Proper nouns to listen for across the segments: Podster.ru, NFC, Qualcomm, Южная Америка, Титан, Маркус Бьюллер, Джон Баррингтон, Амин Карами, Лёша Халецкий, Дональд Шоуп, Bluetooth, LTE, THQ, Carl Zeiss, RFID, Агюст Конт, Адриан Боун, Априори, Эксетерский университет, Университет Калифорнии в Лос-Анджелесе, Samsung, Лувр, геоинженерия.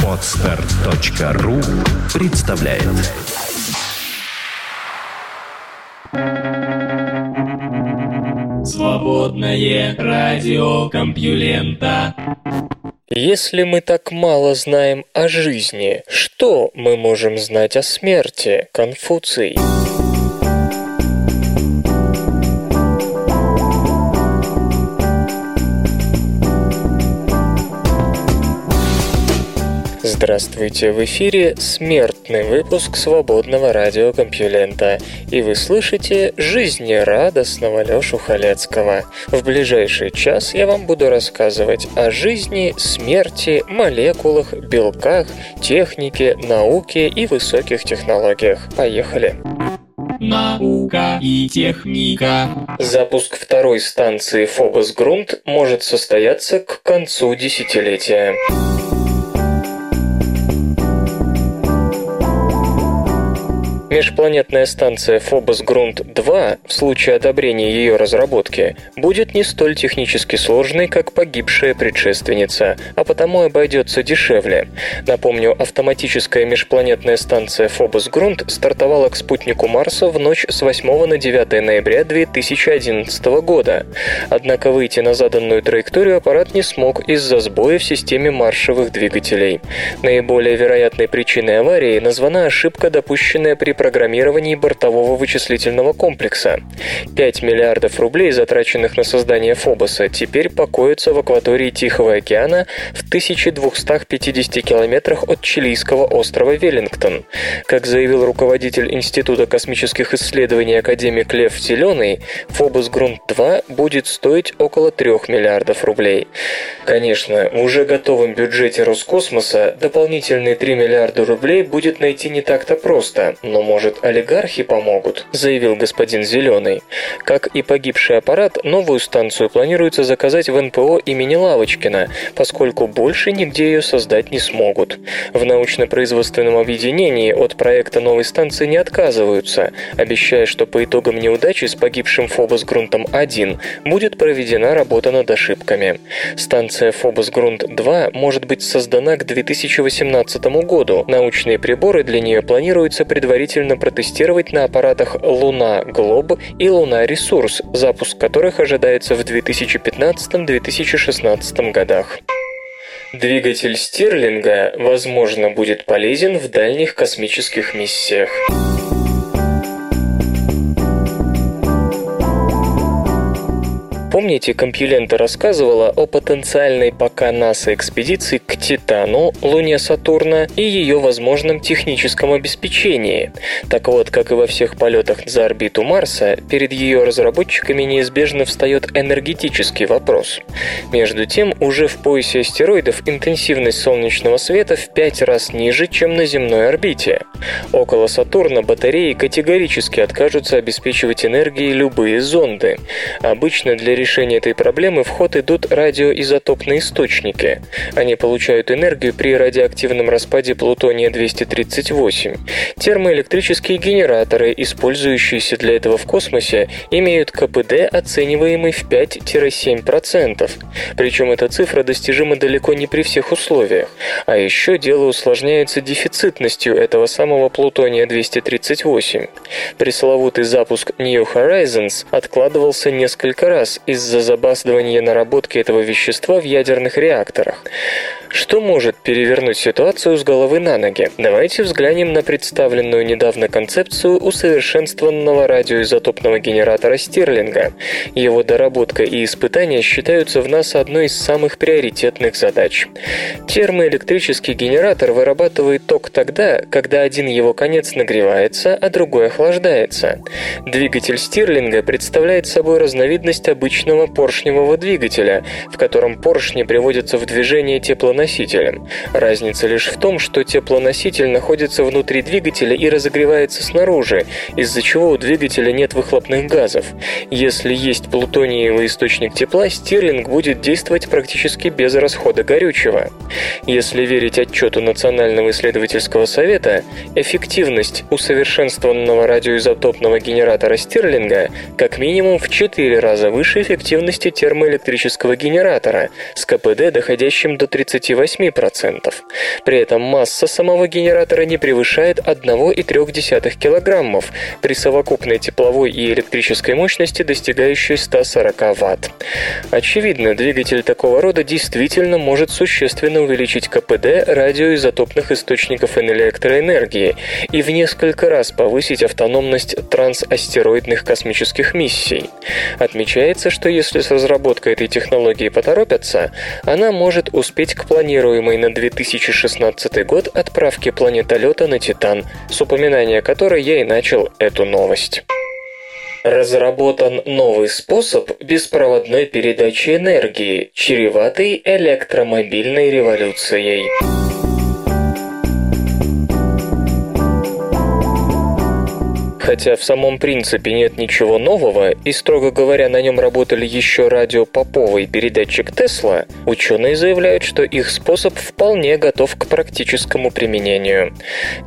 Podster.ru представляет. Свободное радио Компьюлента. Если мы так мало знаем о жизни, что мы можем знать о смерти? Конфуций. Здравствуйте, в эфире смертный выпуск свободного радио Компьюлента, и вы слышите жизнерадостного Лёшу Халецкого. В ближайший час я вам буду рассказывать о жизни, смерти, молекулах, белках, технике, науке и высоких технологиях. Поехали! Наука и техника. Запуск второй станции Фобос-Грунт может состояться к концу десятилетия. Межпланетная станция Фобос-Грунт-2, в случае одобрения ее разработки, будет не столь технически сложной, как погибшая предшественница, а потому обойдется дешевле. Напомню, автоматическая межпланетная станция Фобос-Грунт стартовала к спутнику Марса в ночь с 8 на 9 ноября 2011 года. Однако выйти на заданную траекторию аппарат не смог из-за сбоя в системе маршевых двигателей. Наиболее вероятной причиной аварии названа ошибка, допущенная при программировании бортового вычислительного комплекса. 5 миллиардов рублей, затраченных на создание Фобоса, теперь покоятся в акватории Тихого океана в 1250 километрах от чилийского острова Веллингтон. Как заявил руководитель Института космических исследований академик Лев Зеленый, Фобос-Грунт-2 будет стоить около 3 миллиардов рублей. Конечно, в уже готовом бюджете Роскосмоса дополнительные 3 миллиарда рублей будет найти не так-то просто, но, может, олигархи помогут, заявил господин Зеленый. Как и погибший аппарат, новую станцию планируется заказать в НПО имени Лавочкина, поскольку больше нигде ее создать не смогут. В научно-производственном объединении от проекта новой станции не отказываются, обещая, что по итогам неудачи с погибшим Фобос-Грунтом-1 будет проведена работа над ошибками. Станция Фобос-Грунт-2 может быть создана к 2018 году. Научные приборы для нее планируется предварительно протестировать на аппаратах «Луна-Глоб» и «Луна-Ресурс», запуск которых ожидается в 2015-2016 годах. Двигатель Стирлинга, возможно, будет полезен в дальних космических миссиях. Помните, Компьюлента рассказывала о потенциальной пока НАСА экспедиции к Титану, Луне Сатурна, и ее возможном техническом обеспечении? Так вот, как и во всех полетах за орбиту Марса, перед ее разработчиками неизбежно встает энергетический вопрос. Между тем, уже в поясе астероидов интенсивность солнечного света в 5 раз ниже, чем на земной орбите. Около Сатурна батареи категорически откажутся обеспечивать энергией любые зонды. Обычно для решения этой проблемы в ход идут радиоизотопные источники. Они получают энергию при радиоактивном распаде плутония-238. Термоэлектрические генераторы, использующиеся для этого в космосе, имеют КПД, оцениваемый в 5-7%. Причем эта цифра достижима далеко не при всех условиях. А еще дело усложняется дефицитностью этого самого плутония-238. Пресловутый запуск New Horizons откладывался несколько раз из-за запаздывания наработки этого вещества в ядерных реакторах. Что может перевернуть ситуацию с головы на ноги? Давайте взглянем на представленную недавно концепцию усовершенствованного радиоизотопного генератора Стирлинга. Его доработка и испытания считаются в НАСА одной из самых приоритетных задач. Термоэлектрический генератор вырабатывает ток тогда, когда один его конец нагревается, а другой охлаждается. Двигатель Стирлинга представляет собой разновидность обычного поршневого двигателя, в котором поршни приводятся в движение теплоносителем. Разница лишь в том, что теплоноситель находится внутри двигателя и разогревается снаружи, из-за чего у двигателя нет выхлопных газов. Если есть плутониевый источник тепла, Стирлинг будет действовать практически без расхода горючего. Если верить отчету Национального исследовательского совета, эффективность усовершенствованного радиоизотопного генератора Стирлинга как минимум в 4 раза выше эффективности термоэлектрического генератора с КПД, доходящим до 38%. При этом масса самого генератора не превышает 1,3 кг при совокупной тепловой и электрической мощности, достигающей 140 Вт. Очевидно, двигатель такого рода действительно может существенно увеличить КПД радиоизотопных источников электроэнергии и в несколько раз повысить автономность трансастероидных космических миссий. Отмечается, что если с разработкой этой технологии поторопятся, она может успеть к планируемой на 2016 год отправке планетолета на Титан, с упоминания которой я и начал эту новость. Разработан новый способ беспроводной передачи энергии, чреватый электромобильной революцией. Хотя в самом принципе нет ничего нового, и, строго говоря, на нем работали еще радио Попова и передатчик Тесла, ученые заявляют, что их способ вполне готов к практическому применению.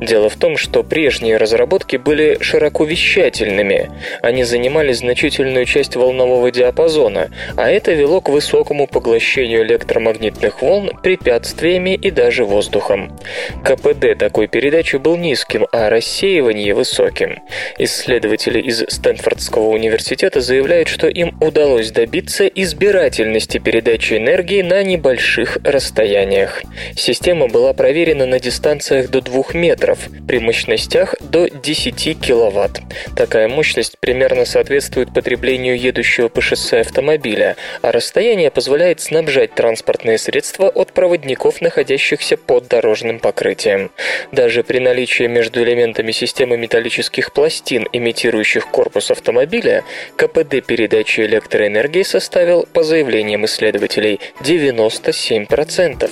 Дело в том, что прежние разработки были широковещательными. Они занимали значительную часть волнового диапазона, а это вело к высокому поглощению электромагнитных волн препятствиями и даже воздухом. КПД такой передачи был низким, а рассеивание высоким. Исследователи из Стэнфордского университета заявляют, что им удалось добиться избирательности передачи энергии на небольших расстояниях. Система была проверена на дистанциях до 2 метров, при мощностях до 10 киловатт. Такая мощность примерно соответствует потреблению едущего по шоссе автомобиля, а расстояние позволяет снабжать транспортные средства от проводников, находящихся под дорожным покрытием. Даже при наличии между элементами системы металлических пластин, имитирующих корпус автомобиля, КПД передачи электроэнергии составил, по заявлениям исследователей, 97%.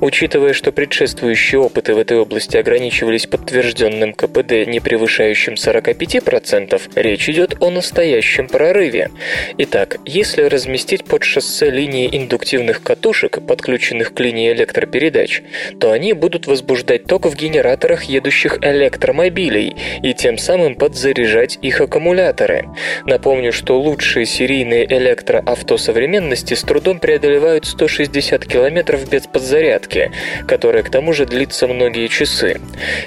Учитывая, что предшествующие опыты в этой области ограничивались подтвержденным КПД, не превышающим 45%, речь идет о настоящем прорыве. Итак, если разместить под шоссе линии индуктивных катушек, подключенных к линии электропередач, то они будут возбуждать ток в генераторах едущих электромобилей и тем самым подзаряжать их аккумуляторы. Напомню, что лучшие серийные электроавто современности с трудом преодолевают 160 км без подзарядки, которая к тому же длится многие часы.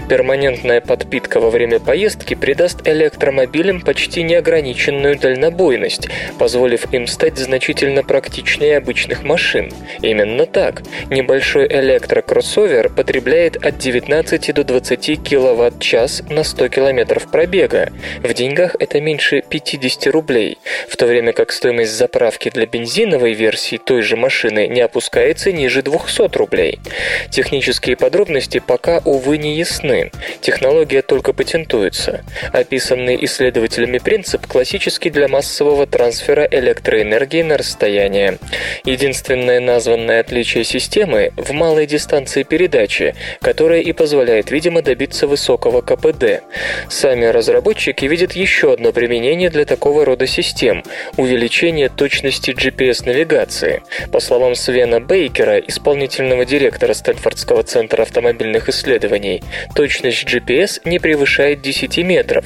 Перманентная подпитка во время поездки придаст электромобилям почти неограниченную дальнобойность, позволив им стать значительно практичнее обычных машин. Именно так. Небольшой электрокроссовер потребляет от 19 до 20 киловатт-час на 100 км пробега. В деньгах это меньше 50 рублей, в то время как стоимость заправки для бензиновой версии той же машины не опускается ниже 200 рублей. Технические подробности пока, увы, не ясны. Технология только патентуется. Описанный исследователями принцип классический для массового трансфера электроэнергии на расстояние. Единственное названное отличие системы в малой дистанции передачи, которая и позволяет, видимо, добиться высокого КПД. Сами разработчики видят еще одно применение для такого рода систем – увеличение точности GPS-навигации. По словам Свена Бейкера, исполнительного директора Стэнфордского центра автомобильных исследований, точность GPS не превышает 10 метров.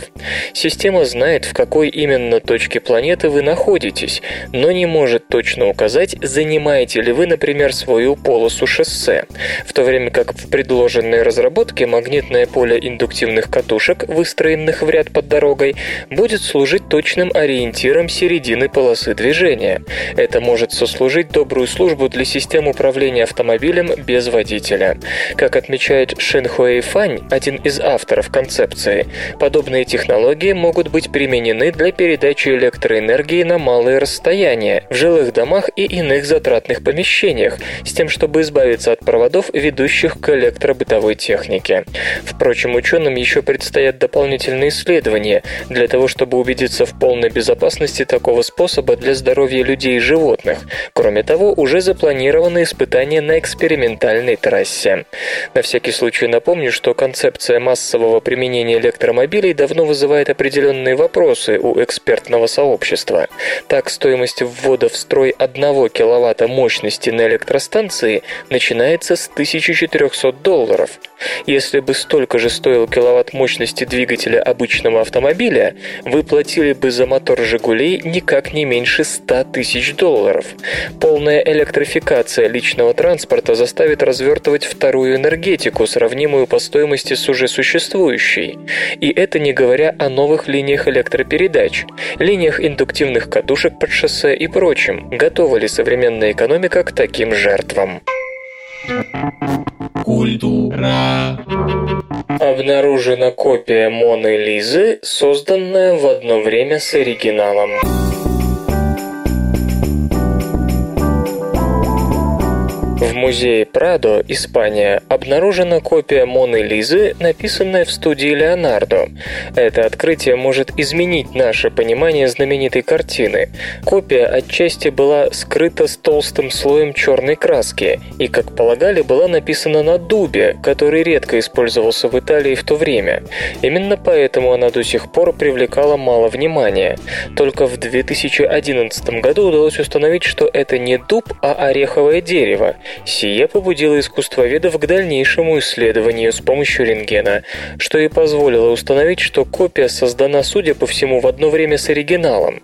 Система знает, в какой именно точке планеты вы находитесь, но не может точно указать, занимаете ли вы, например, свою полосу шоссе, в то время как в предложенной разработке магнитное поле индуктивных катушек, выстроенных в ряд под дорогой, будет служить точным ориентиром середины полосы движения. Это может сослужить добрую службу для систем управления автомобилем без водителя. Как отмечает Шинхуэй Фань, один из авторов концепции, подобные технологии могут быть применены для передачи электроэнергии на малые расстояния, в жилых домах и иных затратных помещениях, с тем, чтобы избавиться от проводов, ведущих к электробытовой технике. Впрочем, ученым еще предстоят дополнительные исследования для того, чтобы убедиться в полной безопасности такого способа для здоровья людей и животных. Кроме того, уже запланированы испытания на экспериментальной трассе. На всякий случай напомню, что концепция массового применения электромобилей давно вызывает определенные вопросы у экспертного сообщества. Так, стоимость ввода в строй 1 киловатта мощности на электростанции начинается с $1400. Если бы столько же стоил киловатт мощности двигателя обычного обычного автомобиля, вы платили бы за мотор «Жигулей» никак не меньше $100 тысяч. Полная электрификация личного транспорта заставит развертывать вторую энергетику, сравнимую по стоимости с уже существующей. И это не говоря о новых линиях электропередач, линиях индуктивных катушек под шоссе и прочем. Готова ли современная экономика к таким жертвам? Культура. Обнаружена копия Моны Лизы, созданная в одно время с оригиналом. В музее Прадо, Испания, обнаружена копия Моны Лизы, написанная в студии Леонардо. Это открытие может изменить наше понимание знаменитой картины. Копия отчасти была скрыта с толстым слоем черной краски и, как полагали, была написана на дубе, который редко использовался в Италии в то время. Именно поэтому она до сих пор привлекала мало внимания. Только в 2011 году удалось установить, что это не дуб, а ореховое дерево. Сие побудило искусствоведов к дальнейшему исследованию с помощью рентгена, что и позволило установить, что копия создана, судя по всему, в одно время с оригиналом.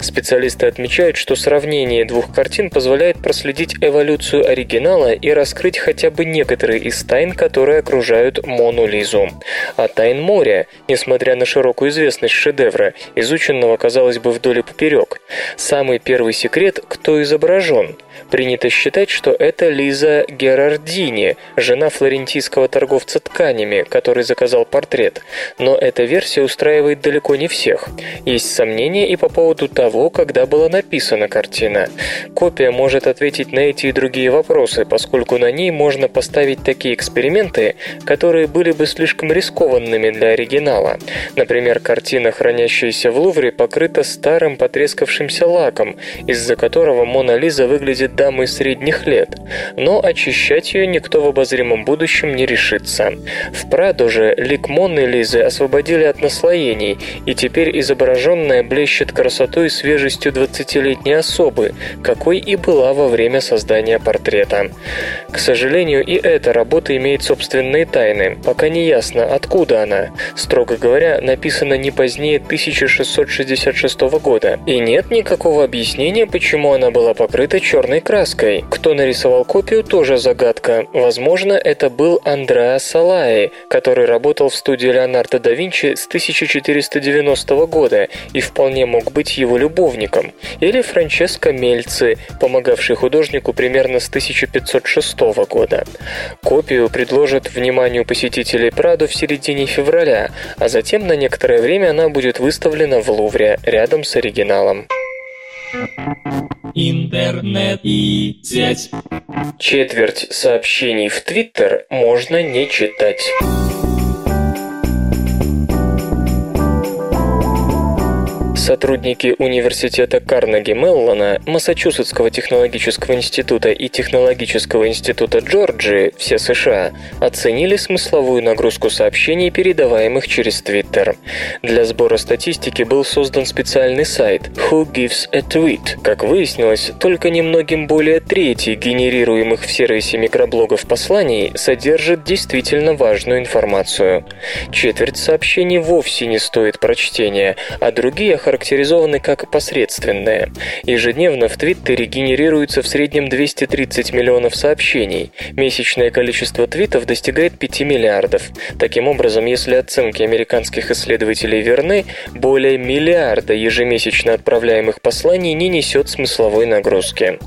Специалисты отмечают, что сравнение двух картин позволяет проследить эволюцию оригинала и раскрыть хотя бы некоторые из тайн, которые окружают Мону Лизу. А тайн моря, несмотря на широкую известность шедевра, изученного, казалось бы, вдоль и поперек. Самый первый секрет – кто изображен. Принято считать, что это Лиза Герардини, жена флорентийского торговца тканями, который заказал портрет. Но эта версия устраивает далеко не всех. Есть сомнения и по поводу того, когда была написана картина. Копия может ответить на эти и другие вопросы, поскольку на ней можно поставить такие эксперименты, которые были бы слишком рискованными для оригинала. Например, картина, хранящаяся в Лувре, покрыта старым потрескавшимся лаком, из-за которого Мона Лиза выглядит дамой средних лет. Но очищать ее никто в обозримом будущем не решится. В Прадо же лик Моны Лизы освободили от наслоений, и теперь изображенная блещет красотой и свежестью 20-летней особы, какой и была во время создания портрета. К сожалению, и эта работа имеет собственные тайны. Пока не ясно, откуда она. Строго говоря, написана не позднее 1666 года. И нет никакого объяснения, почему она была покрыта черной краской. Кто нарисовал копию, тоже загадка. Возможно, это был Андреа Салаи, который работал в студии Леонардо да Винчи с 1490 года и вполне мог быть его любовником. Или Франческо Мельци, помогавший художнику примерно с 1506 года. Копию предложат вниманию посетителей Прадо в середине февраля, а затем на некоторое время она будет выставлена в Лувре рядом с оригиналом. Интернет и сеть. Четверть сообщений в Твиттер можно не читать. Сотрудники университета Карнеги-Меллона, Массачусетского технологического института и Технологического института Джорджии, все США, оценили смысловую нагрузку сообщений, передаваемых через Твиттер. Для сбора статистики был создан специальный сайт Who Gives a Tweet. Как выяснилось, только немногим более трети генерируемых в сервисе микроблогов посланий содержит действительно важную информацию. Четверть сообщений вовсе не стоит прочтения, а другие характеризованы как посредственные. Ежедневно в Твиттере генерируется в среднем 230 миллионов сообщений. Месячное количество твитов достигает 5 миллиардов. Таким образом, если оценки американских исследователей верны, более миллиарда ежемесячно отправляемых посланий не несет смысловой нагрузки.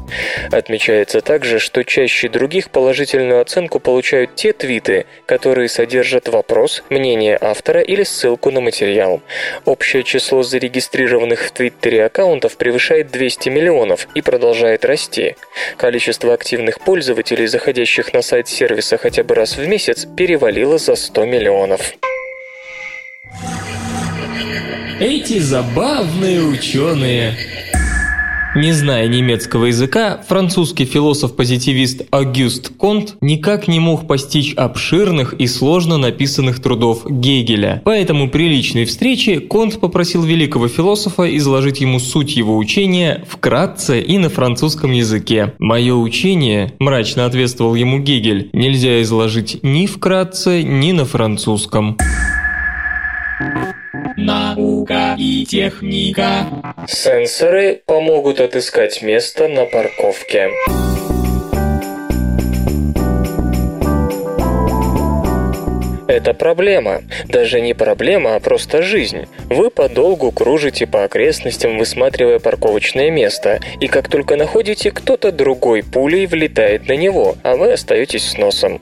Отмечается также, что чаще других положительную оценку получают те твиты, которые содержат вопрос, мнение автора или ссылку на материал. Общее число зарегистрированных в Твиттере аккаунтов превышает 200 миллионов и продолжает расти. Количество активных пользователей, заходящих на сайт сервиса хотя бы раз в месяц, перевалило за 100 миллионов. Эти забавные ученые. Не зная немецкого языка, французский философ-позитивист Агюст Конт никак не мог постичь обширных и сложно написанных трудов Гегеля. Поэтому при личной встрече Конт попросил великого философа изложить ему суть его учения вкратце и на французском языке. «Мое учение», – мрачно ответствовал ему Гегель, – «нельзя изложить ни вкратце, ни на французском». Наука и техника. Сенсоры помогут отыскать место на парковке. Это проблема. Даже не проблема, а просто жизнь. Вы подолгу кружите по окрестностям, высматривая парковочное место, и как только находите, кто-то другой пулей влетает на него, а вы остаетесь с носом.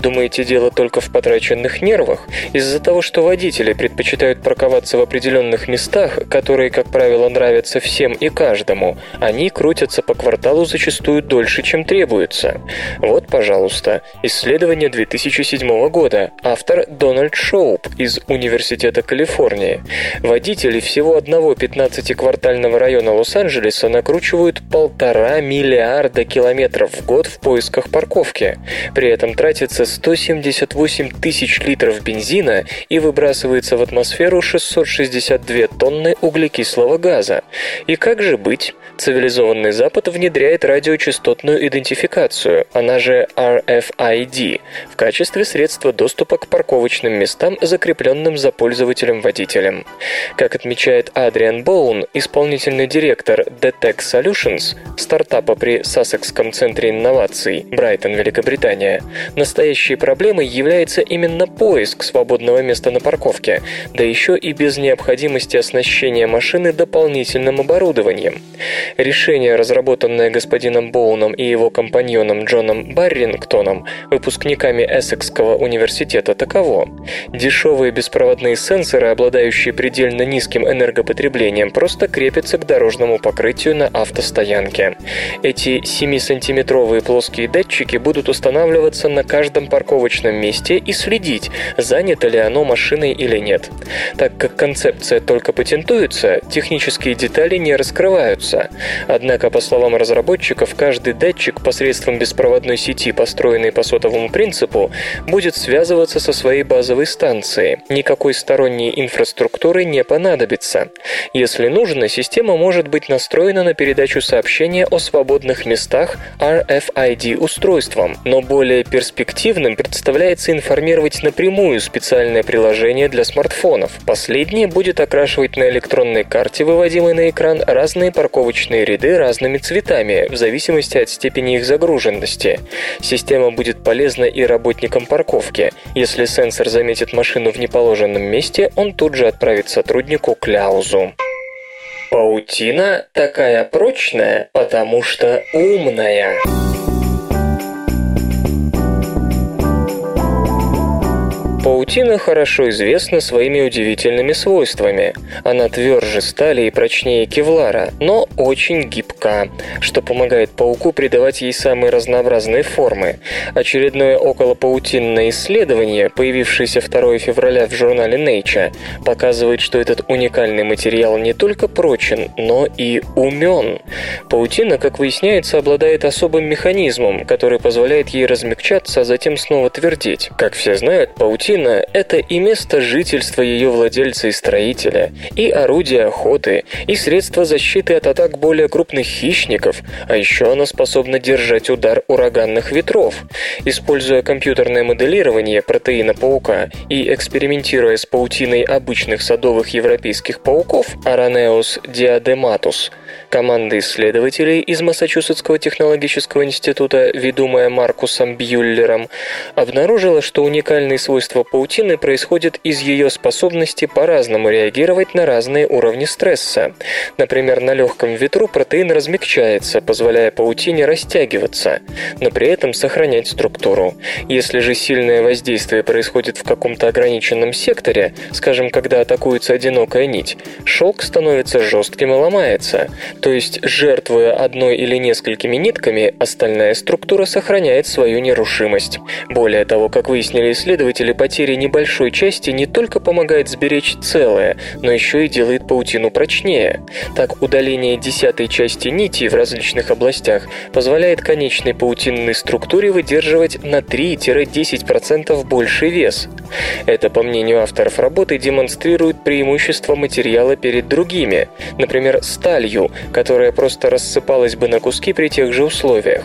Думаете, дело только в потраченных нервах? Из-за того, что водители предпочитают парковаться в определенных местах, которые, как правило, нравятся всем и каждому, они крутятся по кварталу зачастую дольше, чем требуется. Вот, пожалуйста, исследование 2007 года. Автор Дональд Шоуп из Университета Калифорнии. Водители всего одного 15-квартального района Лос-Анджелеса накручивают 1,5 миллиарда километров в год в поисках парковки. При этом тратится 178 тысяч литров бензина и выбрасывается в атмосферу 662 тонны углекислого газа. И как же быть? Цивилизованный Запад внедряет радиочастотную идентификацию, она же RFID, в качестве средства доступа к парковочным местам, закрепленным за пользователем-водителем. Как отмечает Адриан Боун, исполнительный директор DTEC Solutions, стартапа при Сассекском центре инноваций, Брайтон, Великобритания, настоящей проблемой является именно поиск свободного места на парковке, да еще и без необходимости оснащения машины дополнительным оборудованием. Решение, разработанное господином Боуном и его компаньоном Джоном Баррингтоном, выпускниками Эссексского университета, таково. Дешевые беспроводные сенсоры, обладающие предельно низким энергопотреблением, просто крепятся к дорожному покрытию на автостоянке. Эти 7-сантиметровые плоские датчики будут устанавливаться на каждом парковочном месте и следить, занято ли оно машиной или нет. Так как концепция только патентуется, технические детали не раскрываются. Однако, по словам разработчиков, каждый датчик посредством беспроводной сети, построенной по сотовому принципу, будет связываться со своей базовой станцией. Никакой сторонней инфраструктуры не понадобится. Если нужно, система может быть настроена на передачу сообщения о свободных местах RFID-устройством, но более перспективным представляется информировать напрямую специальное приложение для смартфонов. Последнее будет окрашивать на электронной карте, выводимой на экран, разные парковочные ряды разными цветами, в зависимости от степени их загруженности. Система будет полезна и работникам парковки. Если сенсор заметит машину в неположенном месте, он тут же отправит сотруднику кляузу. Паутина такая прочная, потому что умная. Паутина хорошо известна своими удивительными свойствами. Она тверже стали и прочнее кевлара, но очень гибка, что помогает пауку придавать ей самые разнообразные формы. Очередное околопаутинное исследование, появившееся 2 февраля в журнале Nature, показывает, что этот уникальный материал не только прочен, но и умен. Паутина, как выясняется, обладает особым механизмом, который позволяет ей размягчаться, а затем снова твердеть. Как все знают, паутина — это и место жительства ее владельца и строителя, и орудие охоты, и средство защиты от атак более крупных хищников, а еще она способна держать удар ураганных ветров. Используя компьютерное моделирование протеина паука и экспериментируя с паутиной обычных садовых европейских пауков Araneus diadematus, команда исследователей из Массачусетского технологического института, ведомая Маркусом Бьюллером, обнаружила, что уникальные свойства паутины происходят из ее способности по-разному реагировать на разные уровни стресса. Например, на легком ветру протеин размягчается, позволяя паутине растягиваться, но при этом сохранять структуру. Если же сильное воздействие происходит в каком-то ограниченном секторе, скажем, когда атакуется одинокая нить, шелк становится жестким и ломается. То есть, жертвуя одной или несколькими нитками, остальная структура сохраняет свою нерушимость. Более того, как выяснили исследователи, потеря небольшой части не только помогает сберечь целое, но еще и делает паутину прочнее. Так, удаление 10-й части нити в различных областях позволяет конечной паутинной структуре выдерживать на 3-10% больший вес. Это, по мнению авторов работы, демонстрирует преимущество материала перед другими, например, сталью, которая просто рассыпалась бы на куски при тех же условиях.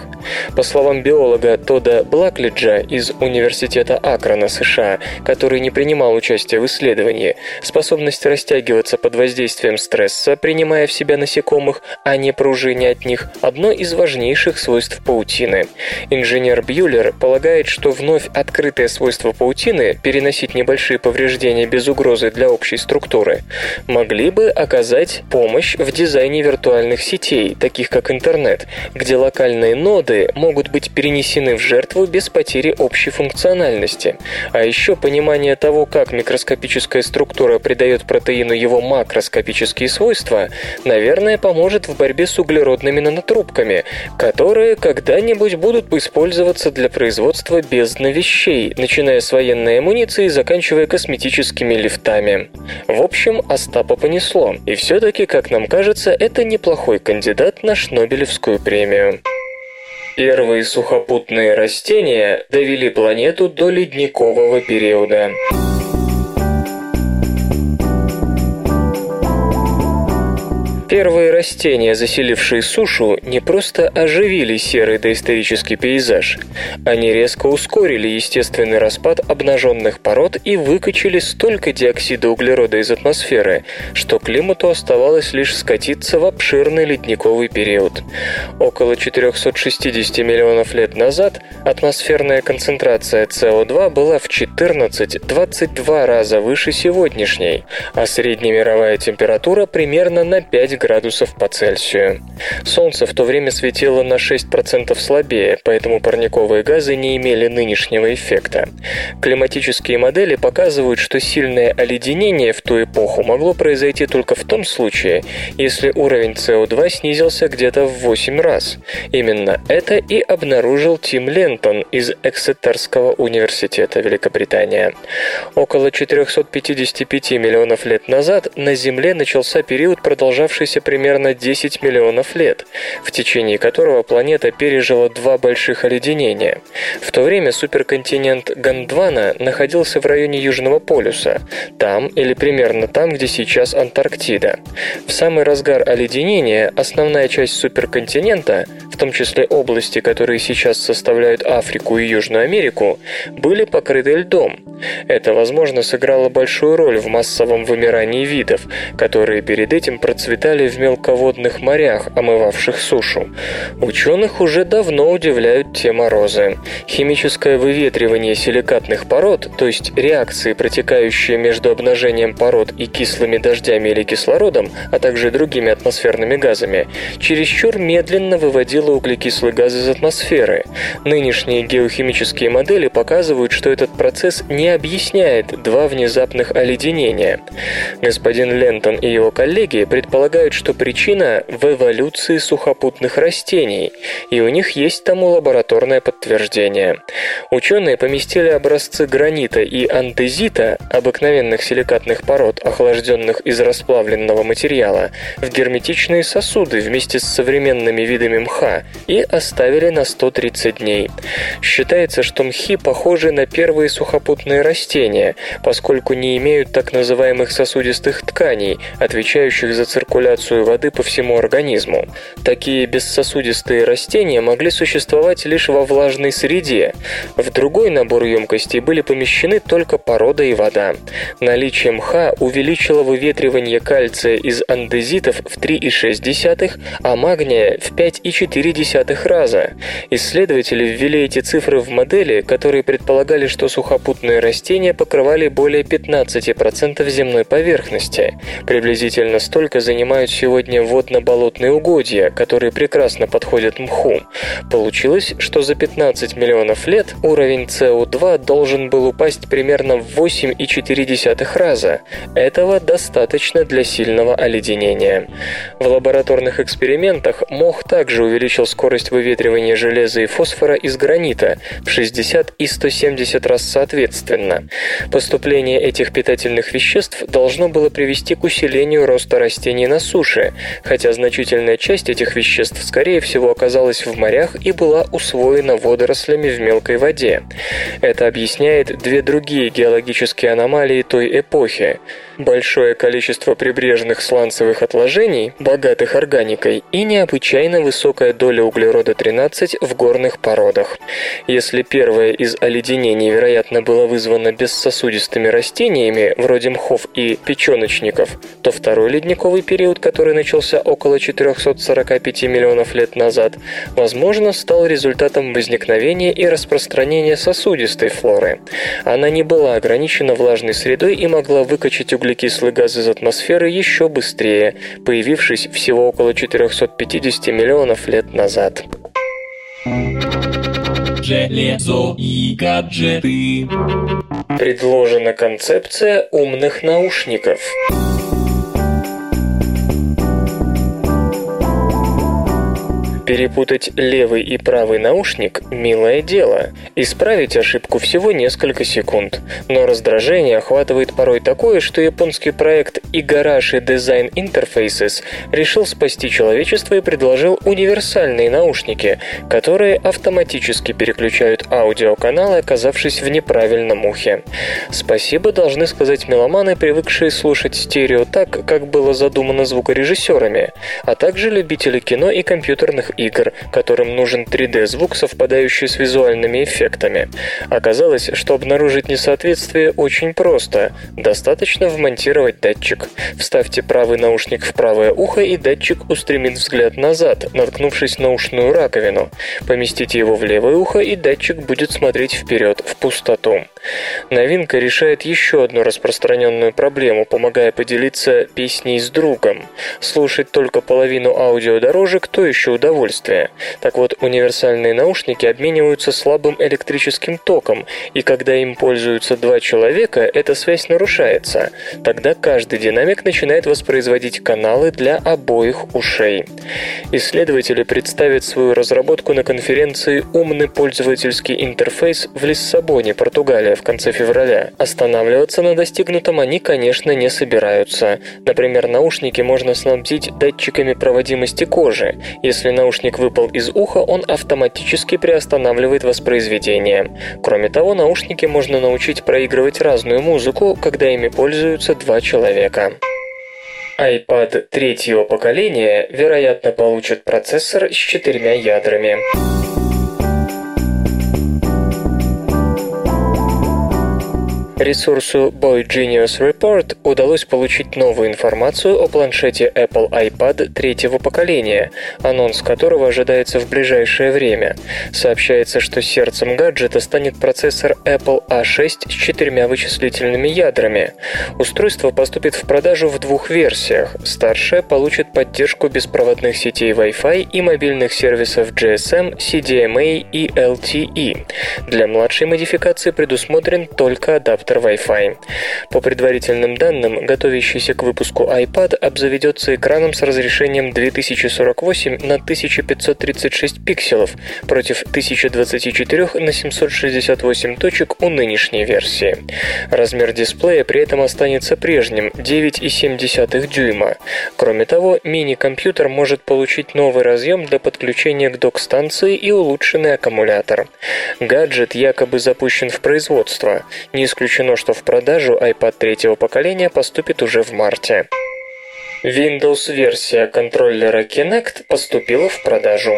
По словам биолога Тодда Блаклиджа из Университета Акрона, США, который не принимал участия в исследовании, способность растягиваться под воздействием стресса, принимая в себя насекомых, а не пружиня от них, одно из важнейших свойств паутины. Инженер Бьюлер полагает, что вновь открытое свойство паутины переносить небольшие повреждения без угрозы для общей структуры могли бы оказать помощь в дизайне виртуальных сетей, таких как интернет, где локальные ноды могут быть перенесены в жертву без потери общей функциональности. А еще понимание того, как микроскопическая структура придает протеину его макроскопические свойства, наверное, поможет в борьбе с углеродными нанотрубками, которые когда-нибудь будут использоваться для производства бездны вещей, начиная с военной амуниции и заканчивая косметическими лифтами. В общем, Остапа понесло. И все-таки, как нам кажется, это неплохой кандидат на Шнобелевскую премию. Первые сухопутные растения довели планету до ледникового периода. Первые растения, заселившие сушу, не просто оживили серый доисторический пейзаж. Они резко ускорили естественный распад обнаженных пород и выкачали столько диоксида углерода из атмосферы, что климату оставалось лишь скатиться в обширный ледниковый период. Около 460 миллионов лет назад атмосферная концентрация СО2 была в 14-22 раза выше сегодняшней, а среднемировая температура примерно на 5 градусов по Цельсию. Солнце в то время светило на 6% слабее, поэтому парниковые газы не имели нынешнего эффекта. Климатические модели показывают, что сильное оледенение в ту эпоху могло произойти только в том случае, если уровень СО2 снизился где-то в 8 раз. Именно это и обнаружил Тим Лентон из Эксетерского университета Великобритания. Около 455 миллионов лет назад на Земле начался период, продолжавшийся примерно 10 миллионов лет, в течение которого планета пережила два больших оледенения. В то время суперконтинент Гондвана находился в районе Южного полюса, там или примерно там, где сейчас Антарктида. В самый разгар оледенения основная часть суперконтинента, в том числе области, которые сейчас составляют Африку и Южную Америку, были покрыты льдом. Это, возможно, сыграло большую роль в массовом вымирании видов, которые перед этим процветали в мелководных морях, омывавших сушу. Ученых уже давно удивляют те морозы. Химическое выветривание силикатных пород, то есть реакции, протекающие между обнажением пород и кислыми дождями или кислородом, а также другими атмосферными газами, чересчур медленно выводило углекислый газ из атмосферы. Нынешние геохимические модели показывают, что этот процесс не объясняет два внезапных оледенения. Господин Лентон и его коллеги предполагают, что причина в эволюции сухопутных растений, и у них есть тому лабораторное подтверждение. Ученые поместили образцы гранита и андезита, обыкновенных силикатных пород, охлажденных из расплавленного материала, в герметичные сосуды вместе с современными видами мха и оставили на 130 дней. Считается, что мхи похожи на первые сухопутные растения, поскольку не имеют так называемых сосудистых тканей, отвечающих за циркуляцию воды по всему организму. Такие бессосудистые растения могли существовать лишь во влажной среде. В другой набор емкостей были помещены только порода и вода. Наличие мха увеличило выветривание кальция из андезитов в 3,6, а магния в 5,4 раза. Исследователи ввели эти цифры в модели, которые предполагали, что сухопутные растения покрывали более 15% земной поверхности. Приблизительно столько занимают сегодня водно-болотные угодья, которые прекрасно подходят мху. Получилось, что за 15 миллионов лет уровень СО2 должен был упасть примерно в 8,4 раза. Этого достаточно для сильного оледенения. В лабораторных экспериментах мох также увеличил скорость выветривания железа и фосфора из гранита в 60 и 170 раз соответственно. Поступление этих питательных веществ должно было привести к усилению роста растений на суше, суши, хотя значительная часть этих веществ, скорее всего, оказалась в морях и была усвоена водорослями в мелкой воде. Это объясняет две другие геологические аномалии той эпохи. Большое количество прибрежных сланцевых отложений, богатых органикой, и необычайно высокая доля углерода-13 в горных породах. Если первое из оледенений, вероятно, было вызвано бессосудистыми растениями, вроде мхов и печеночников, то второй ледниковый период, который начался около 445 миллионов лет назад, возможно, стал результатом возникновения и распространения сосудистой флоры. Она не была ограничена влажной средой и могла выкачать углекислый газ из атмосферы еще быстрее, появившись всего около 450 миллионов лет назад. Железо и гаджеты. Предложена концепция умных наушников. Перепутать левый и правый наушник – милое дело. Исправить ошибку всего несколько секунд. Но раздражение охватывает порой такое, что японский проект Igarashi Design Interfaces решил спасти человечество и предложил универсальные наушники, которые автоматически переключают аудиоканалы, оказавшись в неправильном ухе. Спасибо должны сказать меломаны, привыкшие слушать стерео так, как было задумано звукорежиссерами, а также любители кино и компьютерных игр, которым нужен 3D-звук, совпадающий с визуальными эффектами. Оказалось, что обнаружить несоответствие очень просто. Достаточно вмонтировать датчик. Вставьте правый наушник в правое ухо, и датчик устремит взгляд назад, наткнувшись на ушную раковину. Поместите его в левое ухо, и датчик будет смотреть вперед, в пустоту. Новинка решает еще одну распространенную проблему, помогая поделиться песней с другом. Слушать только половину аудиодорожек – то еще удовольствие. Так вот, универсальные наушники обмениваются слабым электрическим током, и когда им пользуются два человека, эта связь нарушается. Тогда каждый динамик начинает воспроизводить каналы для обоих ушей. Исследователи представят свою разработку на конференции «Умный пользовательский интерфейс» в Лиссабоне, Португалия, в конце февраля. Останавливаться на достигнутом они, конечно, не собираются. Например, наушники можно снабдить датчиками проводимости кожи. Если наушник выпал из уха, он автоматически приостанавливает воспроизведение. Кроме того, наушники можно научить проигрывать разную музыку, когда ими пользуются два человека. iPad третьего поколения, вероятно, получит процессор с 4 ядрами. Ресурсу Boy Genius Report удалось получить новую информацию о планшете Apple iPad третьего поколения, анонс которого ожидается в ближайшее время. Сообщается, что сердцем гаджета станет процессор Apple A6 с 4 вычислительными ядрами. Устройство поступит в продажу в двух версиях. Старшая получит поддержку беспроводных сетей Wi-Fi и мобильных сервисов GSM, CDMA и LTE. Для младшей модификации предусмотрен только адаптер Wi-Fi. По предварительным данным, готовящийся к выпуску iPad обзаведется экраном с разрешением 2048 на 1536 пикселов против 1024 на 768 точек у нынешней версии. Размер дисплея при этом останется прежним – 9,7 дюйма. Кроме того, мини-компьютер может получить новый разъем для подключения к док-станции и улучшенный аккумулятор. Гаджет якобы запущен в производство. Не исключено, что в продажу iPad третьего поколения поступит уже в марте. Windows-версия контроллера Kinect поступила в продажу.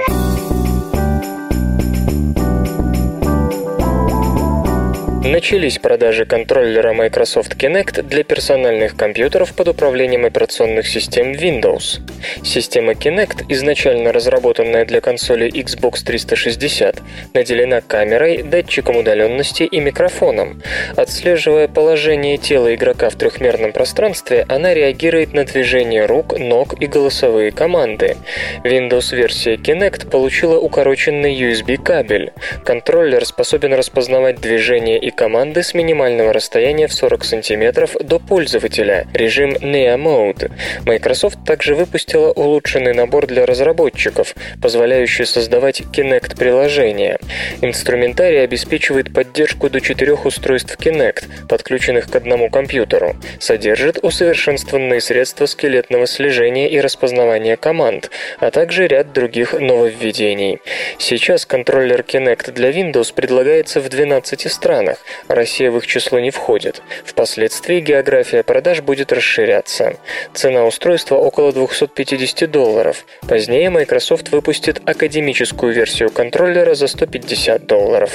Начались продажи контроллера Microsoft Kinect для персональных компьютеров под управлением операционных систем Windows. Система Kinect, изначально разработанная для консоли Xbox 360, наделена камерой, датчиком удаленности и микрофоном. Отслеживая положение тела игрока в трехмерном пространстве, она реагирует на движение рук, ног и голосовые команды. Windows-версия Kinect получила укороченный USB-кабель. Контроллер способен распознавать движение и команды с минимального расстояния в 40 сантиметров до пользователя, режим Near Mode. Microsoft также выпустила улучшенный набор для разработчиков, позволяющий создавать Kinect-приложения. Инструментарий обеспечивает поддержку до 4 устройств Kinect, подключенных к одному компьютеру. Содержит усовершенствованные средства скелетного слежения и распознавания команд, а также ряд других нововведений. Сейчас контроллер Kinect для Windows предлагается в 12 странах, Россия в их число не входит. Впоследствии география продаж будет расширяться. Цена устройства около $250. Позднее Microsoft выпустит академическую версию контроллера за $150.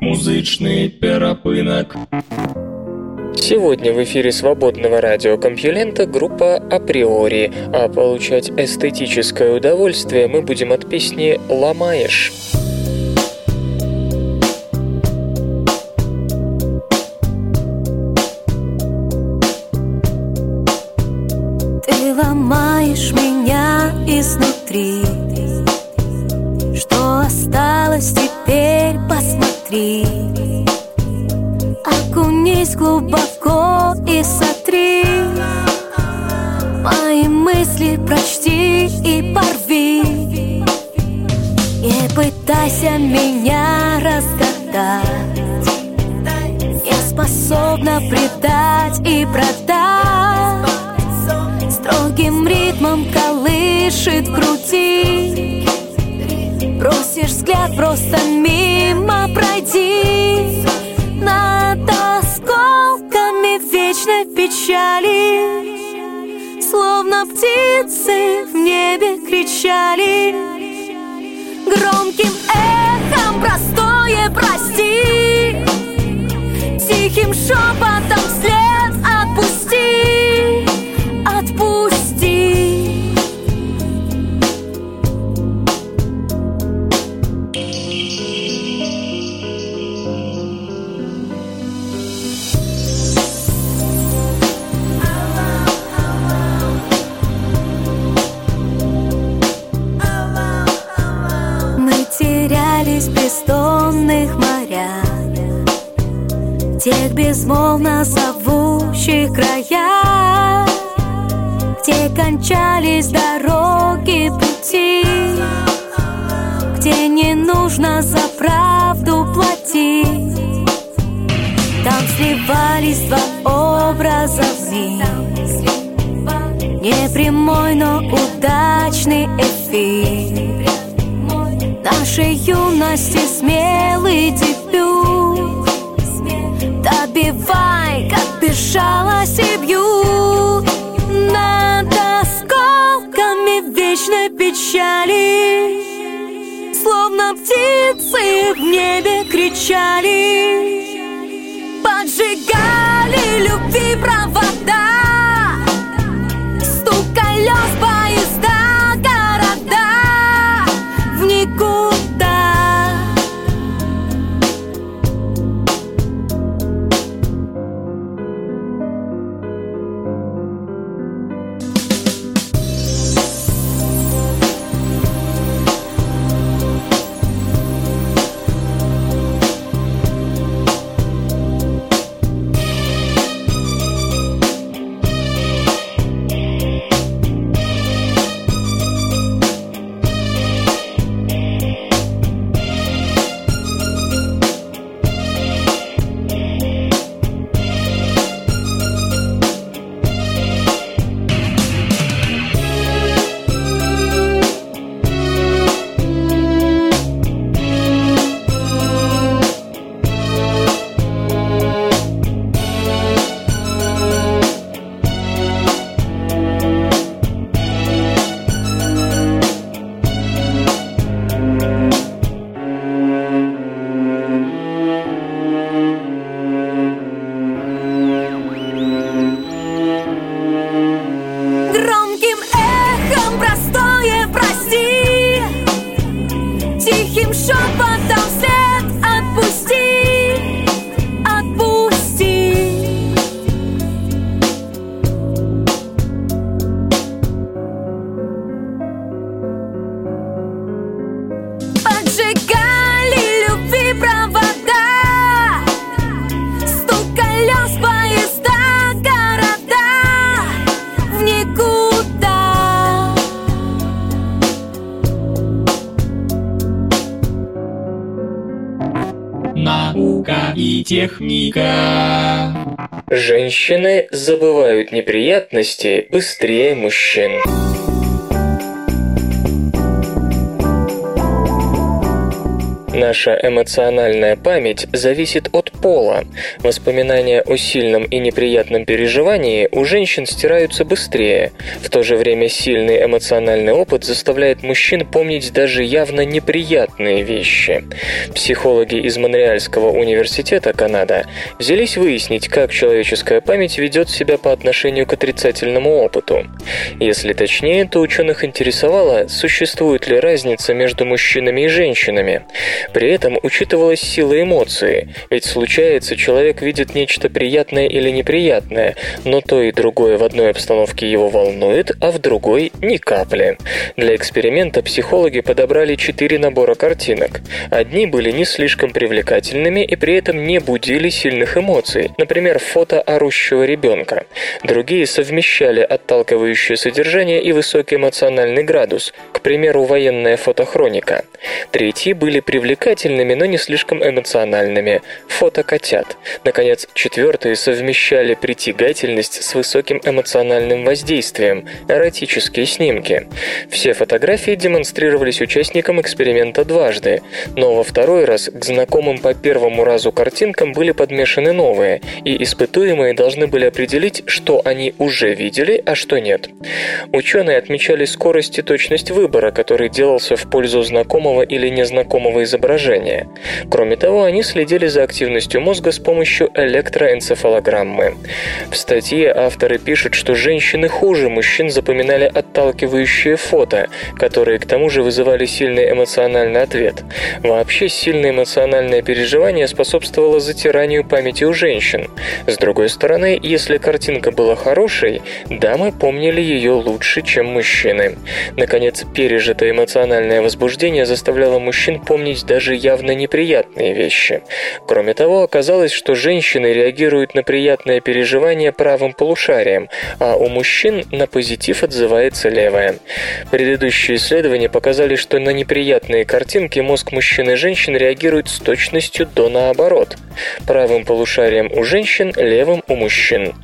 Музычный перепынок. Сегодня в эфире свободного радио «Компьюлента» группа «Априори», а получать эстетическое удовольствие мы будем от песни «Ломаешь». Ты ломаешь меня изнутри, что осталось теперь, посмотри. Окунись глубоко и сотри мои мысли, прочти и порви. Не пытайся меня разгадать, я способна предать и продать. Строгим ритмом колышет в груди, бросишь взгляд, просто мимо пройди. Над осколками вечной печали, словно птицы в небе кричали громким эхом простое прости, тихим шепотом вслед отпусти, отпусти. В бездонных морях, тех безмолвно зовущих краях, где кончались дороги, пути, где не нужно за правду платить. Там сливались два образа в миг, непрямой, но удачный эфир. Нашей юности смелый дебют, добивай, как бежала семью. Над осколками вечной печали, словно птицы в небе кричали, поджигали любви провода, стукой лёс поезда города. наука и техника. Женщины забывают неприятности быстрее мужчин. Наша эмоциональная память зависит от пола. Воспоминания о сильном и неприятном переживании у женщин стираются быстрее. В то же время сильный эмоциональный опыт заставляет мужчин помнить даже явно неприятные вещи. Психологи из Монреальского университета, Канада, взялись выяснить, как человеческая память ведет себя по отношению к отрицательному опыту. Если точнее, то ученых интересовало, существует ли разница между мужчинами и женщинами. При этом учитывалась сила эмоции, ведь случается, человек видит нечто приятное или неприятное, но то и другое в одной обстановке его волнует, а в другой – ни капли. Для эксперимента психологи подобрали 4 набора картинок. Одни были не слишком привлекательными и при этом не будили сильных эмоций, например, фото орущего ребенка. Другие совмещали отталкивающее содержание и высокий эмоциональный градус, к примеру, военная фотохроника. Третьи были привлекательными, но не слишком эмоциональными. Фото котят. Наконец, 4-е совмещали притягательность с высоким эмоциональным воздействием. Эротические снимки. Все фотографии демонстрировались участникам эксперимента дважды, но во второй раз к знакомым по первому разу картинкам были подмешаны новые, и испытуемые должны были определить, что они уже видели, а что нет. Ученые отмечали скорость и точность выбора, который делался в пользу знакомого или незнакомого изображения. Кроме того, они следили за активностью мозга с помощью электроэнцефалограммы. В статье авторы пишут, что женщины хуже мужчин запоминали отталкивающие фото, которые к тому же вызывали сильный эмоциональный ответ. Вообще, сильное эмоциональное переживание способствовало затиранию памяти у женщин. С другой стороны, если картинка была хорошей, дамы помнили ее лучше, чем мужчины. Наконец, пережитое эмоциональное возбуждение заставляло мужчин помнить даже явно неприятные вещи. Кроме того, оказалось, что женщины реагируют на приятное переживание правым полушарием, а у мужчин на позитив отзывается левое. Предыдущие исследования показали, что на неприятные картинки мозг мужчин и женщин реагирует с точностью до наоборот. Правым полушарием у женщин, левым у мужчин.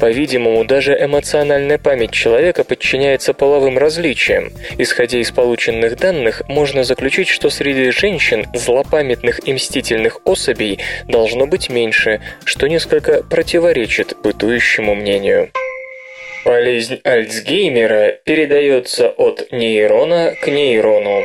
По-видимому, даже эмоциональная память человека подчиняется половым различиям. Исходя из полученных данных, можно заключить, что среди женщин злопамятных и мстительных особей должно быть меньше, что несколько противоречит бытующему мнению. Болезнь Альцгеймера передается от нейрона к нейрону.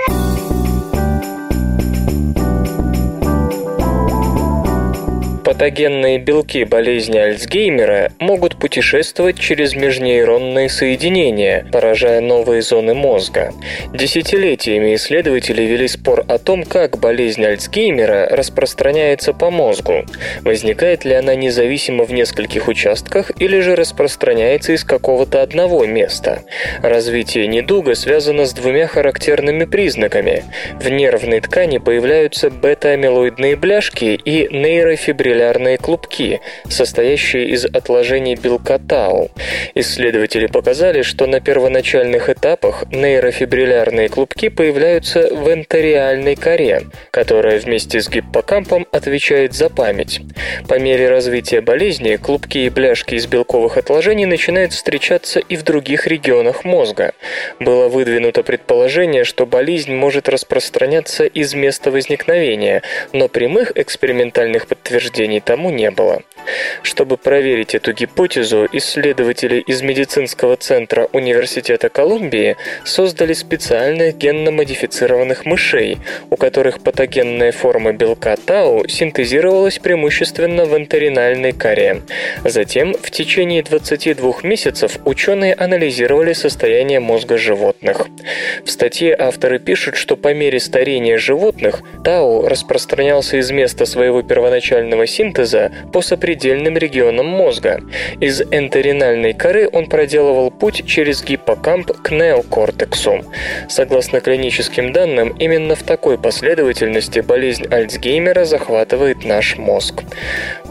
Патогенные белки болезни Альцгеймера могут путешествовать через межнейронные соединения, поражая новые зоны мозга. Десятилетиями исследователи вели спор о том, как болезнь Альцгеймера распространяется по мозгу. Возникает ли она независимо в нескольких участках или же распространяется из какого-то одного места? Развитие недуга связано с 2 характерными признаками. В нервной ткани появляются бета-амилоидные бляшки и нейрофибрилляции. Клубки, состоящие из отложений белка тау. Исследователи показали, что на первоначальных этапах нейрофибриллярные клубки появляются в энтериальной коре, которая вместе с гиппокампом отвечает за память. По мере развития болезни клубки и бляшки из белковых отложений начинают встречаться и в других регионах мозга. Было выдвинуто предположение, что болезнь может распространяться из места возникновения, но прямых экспериментальных подтверждений тому не было. Чтобы проверить эту гипотезу, исследователи из медицинского центра Университета Колумбии создали специальных генно-модифицированных мышей, у которых патогенная форма белка тау синтезировалась преимущественно в энтеринальной коре. Затем в течение 22 месяцев ученые анализировали состояние мозга животных. В статье авторы пишут, что по мере старения животных тау распространялся из места своего первоначального синтеза синтеза по сопредельным регионам мозга. Из энтеринальной коры он проделывал путь через гиппокамп к неокортексу. Согласно клиническим данным, именно в такой последовательности болезнь Альцгеймера захватывает наш мозг.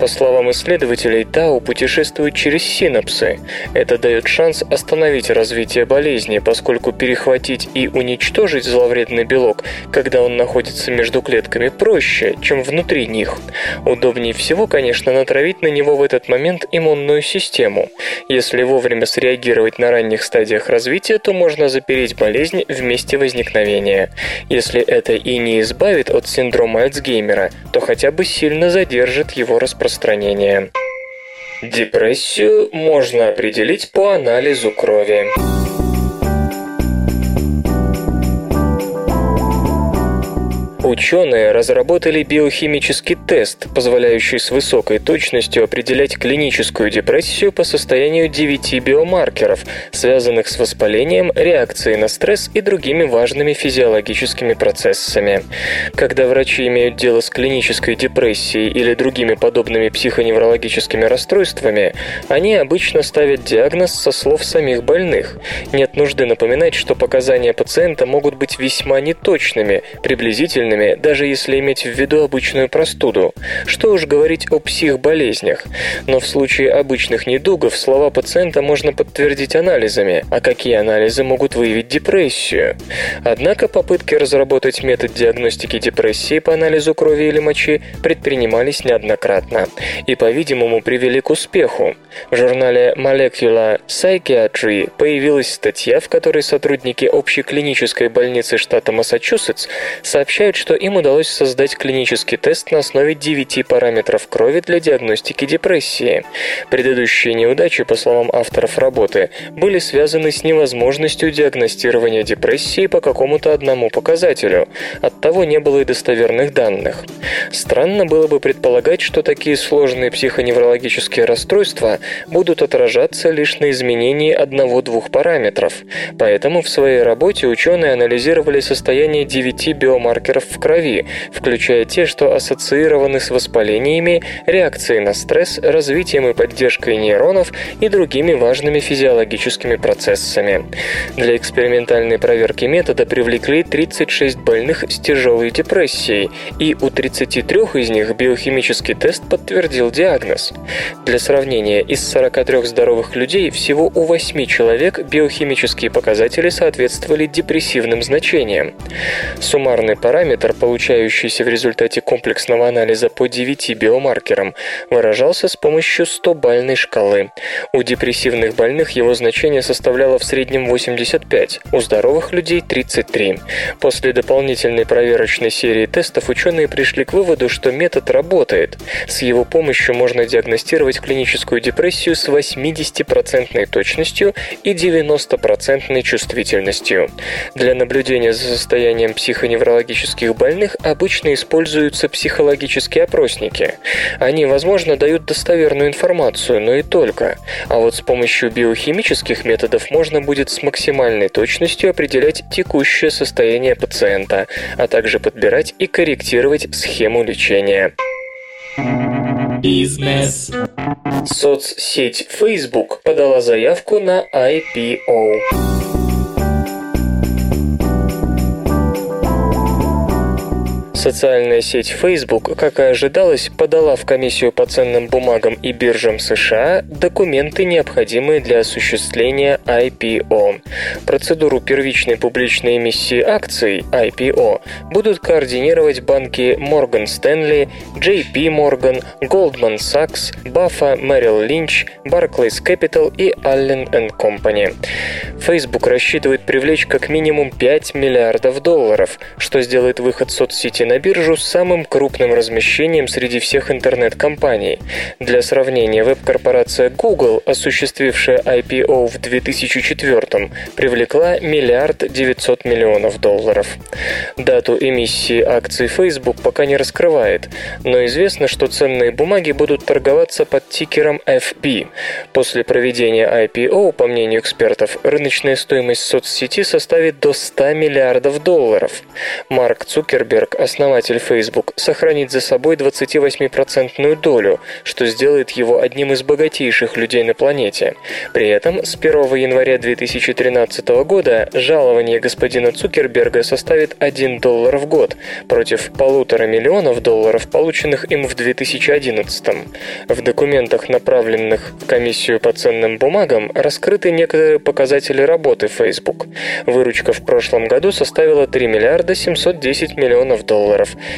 По словам исследователей, тау путешествует через синапсы. Это дает шанс остановить развитие болезни, поскольку перехватить и уничтожить зловредный белок, когда он находится между клетками, проще, чем внутри них. Удобнее всего, конечно, натравить на него в этот момент иммунную систему. Если вовремя среагировать на ранних стадиях развития, то можно запереть болезнь в месте возникновения. Если это и не избавит от синдрома Альцгеймера, то хотя бы сильно задержит его распространение. Депрессию можно определить по анализу крови. Ученые разработали биохимический тест, позволяющий с высокой точностью определять клиническую депрессию по состоянию 9 биомаркеров, связанных с воспалением, реакцией на стресс и другими важными физиологическими процессами. Когда врачи имеют дело с клинической депрессией или другими подобными психоневрологическими расстройствами, они обычно ставят диагноз со слов самих больных. Нет нужды напоминать, что показания пациента могут быть весьма неточными, приблизительными, даже если иметь в виду обычную простуду. Что уж говорить о психболезнях. Но в случае обычных недугов слова пациента можно подтвердить анализами, а какие анализы могут выявить депрессию? Однако попытки разработать метод диагностики депрессии по анализу крови или мочи предпринимались неоднократно и, по-видимому, привели к успеху. В журнале Molecular Psychiatry появилась статья, в которой сотрудники общей клинической больницы штата Массачусетс сообщают, что им удалось создать клинический тест на основе 9 параметров крови для диагностики депрессии. Предыдущие неудачи, по словам авторов работы, были связаны с невозможностью диагностирования депрессии по какому-то одному показателю. Оттого не было и достоверных данных. Странно было бы предполагать, что такие сложные психоневрологические расстройства будут отражаться лишь на изменении 1-2 параметров. Поэтому в своей работе ученые анализировали состояние 9 биомаркеров в крови, включая те, что ассоциированы с воспалениями, реакцией на стресс, развитием и поддержкой нейронов и другими важными физиологическими процессами. Для экспериментальной проверки метода привлекли 36 больных с тяжелой депрессией, и у 33 из них биохимический тест подтвердил диагноз. Для сравнения, из 43 здоровых людей всего у 8 человек биохимические показатели соответствовали депрессивным значениям. Суммарный параметр, получающийся в результате комплексного анализа по 9 биомаркерам, выражался с помощью 100-бальной шкалы. У депрессивных больных его значение составляло в среднем 85, у здоровых людей – 33. После дополнительной проверочной серии тестов ученые пришли к выводу, что метод работает. С его помощью можно диагностировать клиническую депрессию с 80% точностью и 90% чувствительностью. Для наблюдения за состоянием психоневрологических больных обычно используются психологические опросники. Они, возможно, дают достоверную информацию, но и только. А вот с помощью биохимических методов можно будет с максимальной точностью определять текущее состояние пациента, а также подбирать и корректировать схему лечения. Бизнес. Соцсеть Facebook подала заявку на IPO. Социальная сеть Facebook, как и ожидалось, подала в комиссию по ценным бумагам и биржам США документы, необходимые для осуществления IPO. Процедуру первичной публичной эмиссии акций IPO будут координировать банки Morgan Stanley, JP Morgan, Goldman Sachs, Baffa, Merrill Lynch, Barclays Capital и Allen & Company. Facebook рассчитывает привлечь как минимум $5 миллиардов, что сделает выход соцсети на биржу с самым крупным размещением среди всех интернет-компаний. Для сравнения, веб-корпорация Google, осуществившая IPO в 2004-м, привлекла $1,900,000,000. Дату эмиссии акций Facebook пока не раскрывает, но известно, что ценные бумаги будут торговаться под тикером FB. После проведения IPO, по мнению экспертов, рыночная стоимость соцсети составит до $100 миллиардов. Марк Цукерберг, основатель основатель Facebook, сохранит за собой 28% долю, что сделает его одним из богатейших людей на планете. При этом с 1 января 2013 года жалование господина Цукерберга составит $1 в год против $1,5 миллиона, полученных им в 2011. В документах, направленных в комиссию по ценным бумагам, раскрыты некоторые показатели работы Facebook. Выручка в прошлом году составила $3 710 миллионов,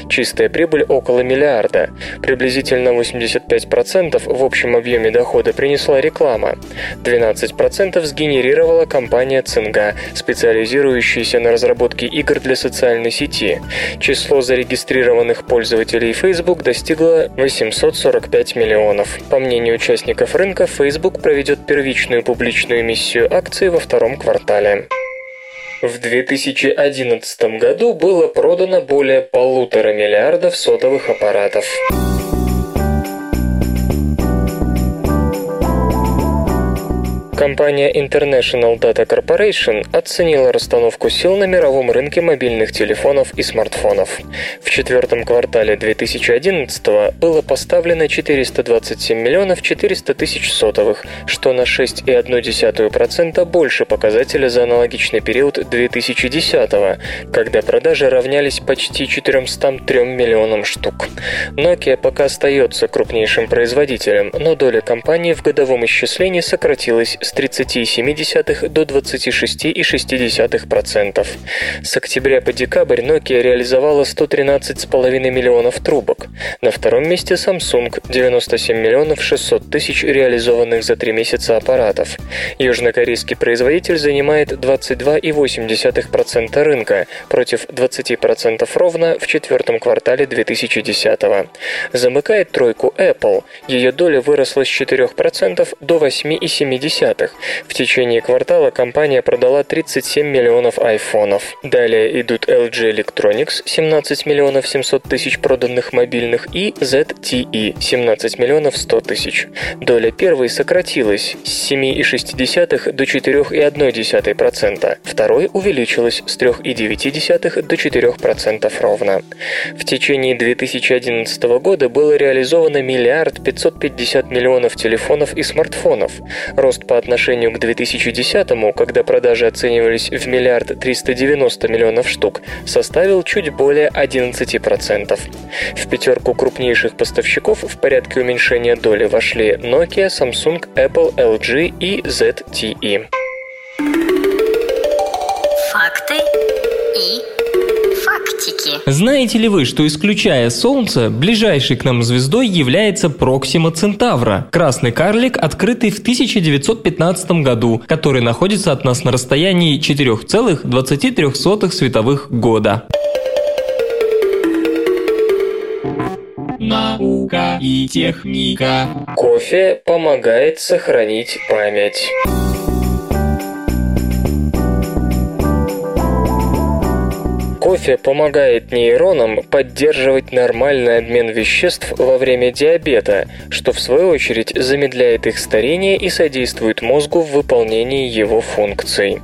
чистая прибыль около миллиарда. Приблизительно 85% в общем объеме дохода принесла реклама. 12% сгенерировала компания Цинга, специализирующаяся на разработке игр для социальной сети. Число зарегистрированных пользователей Facebook достигло 845 миллионов. По мнению участников рынка, Facebook проведет первичную публичную эмиссию акций во втором квартале. В 2011 году было продано более 1,5 миллиарда сотовых аппаратов. Компания International Data Corporation оценила расстановку сил на мировом рынке мобильных телефонов и смартфонов. В четвертом квартале 2011 было поставлено 427 миллионов 400 тысяч сотовых, что на 6,1% больше показателя за аналогичный период 2010, когда продажи равнялись почти 403 миллионам штук. Nokia пока остается крупнейшим производителем, но доля компании в годовом исчислении сократилась с 30,7% до 26,6%. С октября по декабрь Nokia реализовала 113,5 миллионов трубок. На втором месте Samsung – 97 миллионов 600 тысяч реализованных за 3 месяца аппаратов. Южнокорейский производитель занимает 22,8% рынка против 20% ровно в четвертом квартале 2010-го. Замыкает тройку Apple. Ее доля выросла с 4% до 8,7%. В течение квартала компания продала 37 миллионов айфонов. Далее идут LG Electronics, 17 миллионов 700 тысяч проданных мобильных, и ZTE, 17 миллионов 100 тысяч. Доля первой сократилась с 7,6% до 4,1%. Второй увеличилась с 3,9% до 4% ровно. В течение 2011 года было реализовано 1 550 000 000 телефонов и смартфонов. Рост по отношению к 2010-му, когда продажи оценивались в 1 390 000 000 штук, составил чуть более 11%. В пятерку крупнейших поставщиков в порядке уменьшения доли вошли Nokia, Samsung, Apple, LG и ZTE. Факты и фактики. Знаете ли вы, что исключая Солнце, ближайшей к нам звездой является Проксима Центавра, красный карлик, открытый в 1915 году, который находится от нас на расстоянии 4,23 световых года. Наука и техника. Кофе помогает сохранить память. Кофе помогает нейронам поддерживать нормальный обмен веществ во время диабета, что в свою очередь замедляет их старение и содействует мозгу в выполнении его функций.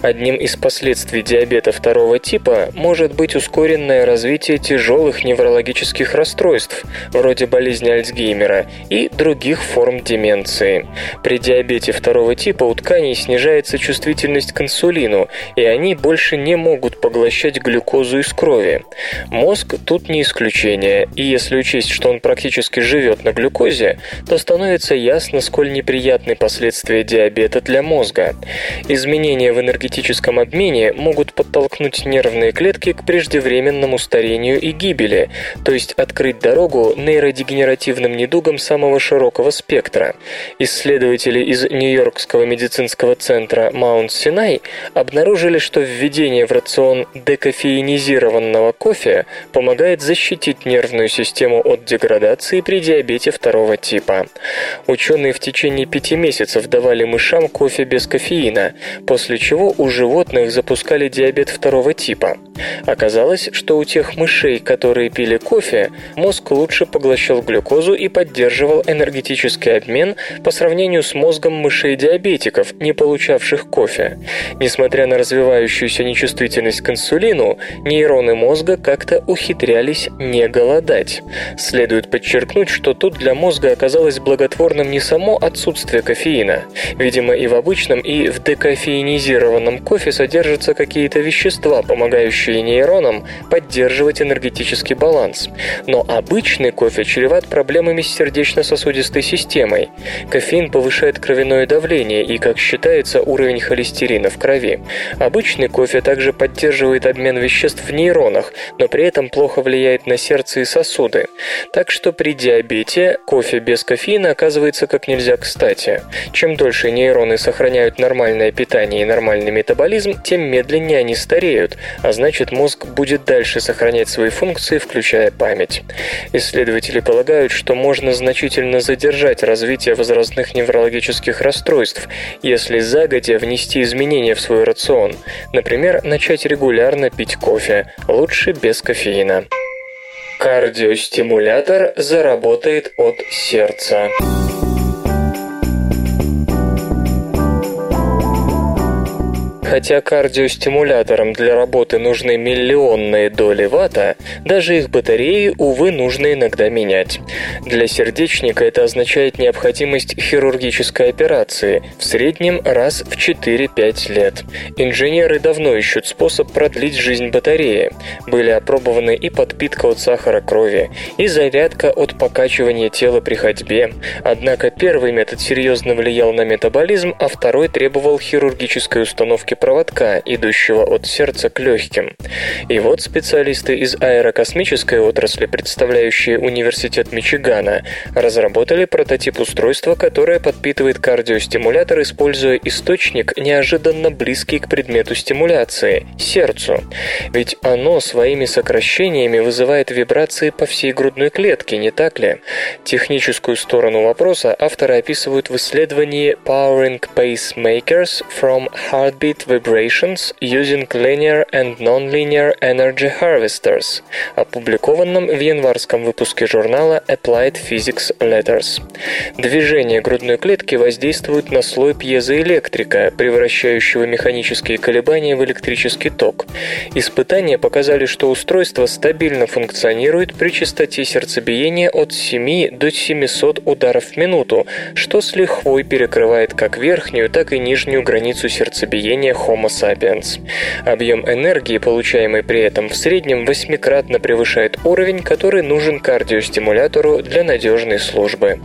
Одним из последствий диабета второго типа может быть ускоренное развитие тяжелых неврологических расстройств, вроде болезни Альцгеймера, и других форм деменции. При диабете второго типа у тканей снижается чувствительность к инсулину, и они больше не могут поглощать глюкозу из крови. Мозг тут не исключение, и если учесть, что он практически живет на глюкозе, то становится ясно, сколь неприятны последствия диабета для мозга. Изменения в энергетическом обмене могут подтолкнуть нервные клетки к преждевременному старению и гибели, то есть открыть дорогу нейродегенеративным недугам самого широкого спектра. Исследователи из Нью-Йоркского медицинского центра Маунт-Синай обнаружили, что введение в рацион декофеинированного кофе помогает защитить нервную систему от деградации при диабете второго типа. Ученые в течение 5 месяцев давали мышам кофе без кофеина, после чего у животных запускали диабет второго типа. Оказалось, что у тех мышей, которые пили кофе, мозг лучше поглощал глюкозу и поддерживал энергетический обмен по сравнению с мозгом мышей-диабетиков, не получавших кофе. Несмотря на развивающуюся нечувствительность к инсулину, нейроны мозга как-то ухитрялись не голодать. Следует подчеркнуть, что тут для мозга оказалось благотворным не само отсутствие кофеина. Видимо, и в обычном, и в декофеинизированном кофе содержатся какие-то вещества, помогающие нейронам поддерживать энергетический баланс. Но обычный кофе чреват проблемами с сердечно-сосудистой системой. Кофеин повышает кровяное давление и, как считается, уровень холестерина в крови. Обычный кофе также поддерживает обмен веществ в нейронах, но при этом плохо влияет на сердце и сосуды. Так что при диабете кофе без кофеина оказывается как нельзя кстати. Чем дольше нейроны сохраняют нормальное питание и нормальный метаболизм, тем медленнее они стареют, а значит, мозг будет дальше сохранять свои функции, включая память. Исследователи полагают, что можно значительно задержать развитие возрастных неврологических расстройств, если загодя внести изменения в свой рацион. Например, начать регулярно пить кофе, лучше без кофеина. Кардиостимулятор заработает от сердца. Хотя кардиостимуляторам для работы нужны миллионные доли ватта, даже их батареи, увы, нужно иногда менять. Для сердечника это означает необходимость хирургической операции, в среднем раз в 4-5 лет. Инженеры давно ищут способ продлить жизнь батареи. Были опробованы и подпитка от сахара крови, и зарядка от покачивания тела при ходьбе. Однако первый метод серьезно влиял на метаболизм, а второй требовал хирургической установки проводка, идущего от сердца к легким. И вот специалисты из аэрокосмической отрасли, представляющие Университет Мичигана, разработали прототип устройства, которое подпитывает кардиостимулятор, используя источник, неожиданно близкий к предмету стимуляции – сердцу. Ведь оно своими сокращениями вызывает вибрации по всей грудной клетке, не так ли? Техническую сторону вопроса авторы описывают в исследовании «Powering Pacemakers from Heartbeat Vibrations using linear and nonlinear energy harvesters», опубликованном в январском выпуске журнала Applied Physics Letters. Движения грудной клетки воздействуют на слой пьезоэлектрика, превращающего механические колебания в электрический ток. Испытания показали, что устройство стабильно функционирует при частоте сердцебиения от 7 до 700 ударов в минуту, что с лихвой перекрывает как верхнюю, так и нижнюю границу сердцебиения Homo sapiens. Объем энергии, получаемый при этом, в среднем 8-кратно превышает уровень, который нужен кардиостимулятору для надежной службы.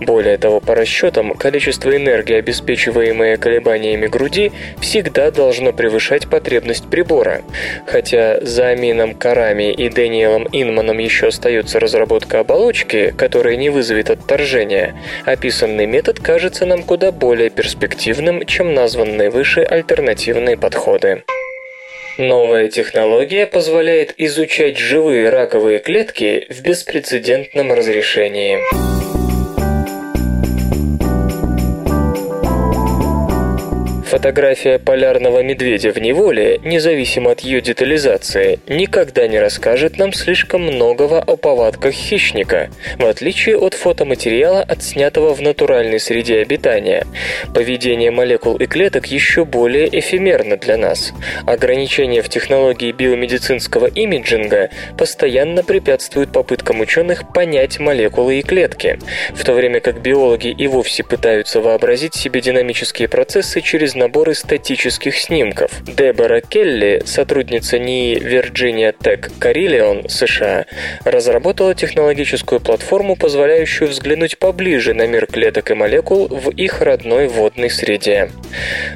Более того, по расчетам, количество энергии, обеспечиваемое колебаниями груди, всегда должно превышать потребность прибора. Хотя за Амином Карами и Дэниелом Инманом еще остается разработка оболочки, которая не вызовет отторжения, описанный метод кажется нам куда более перспективным, чем названные выше альтернативные подходы. Новая технология позволяет изучать живые раковые клетки в беспрецедентном разрешении. Фотография полярного медведя в неволе, независимо от ее детализации, никогда не расскажет нам слишком многого о повадках хищника, в отличие от фотоматериала, отснятого в натуральной среде обитания. Поведение молекул и клеток еще более эфемерно для нас. Ограничения в технологии биомедицинского имиджинга постоянно препятствуют попыткам ученых понять молекулы и клетки, в то время как биологи и вовсе пытаются вообразить себе динамические процессы через наборы статических снимков. Дебора Келли, сотрудница НИИ Virginia Tech Carilion, США, разработала технологическую платформу, позволяющую взглянуть поближе на мир клеток и молекул в их родной водной среде.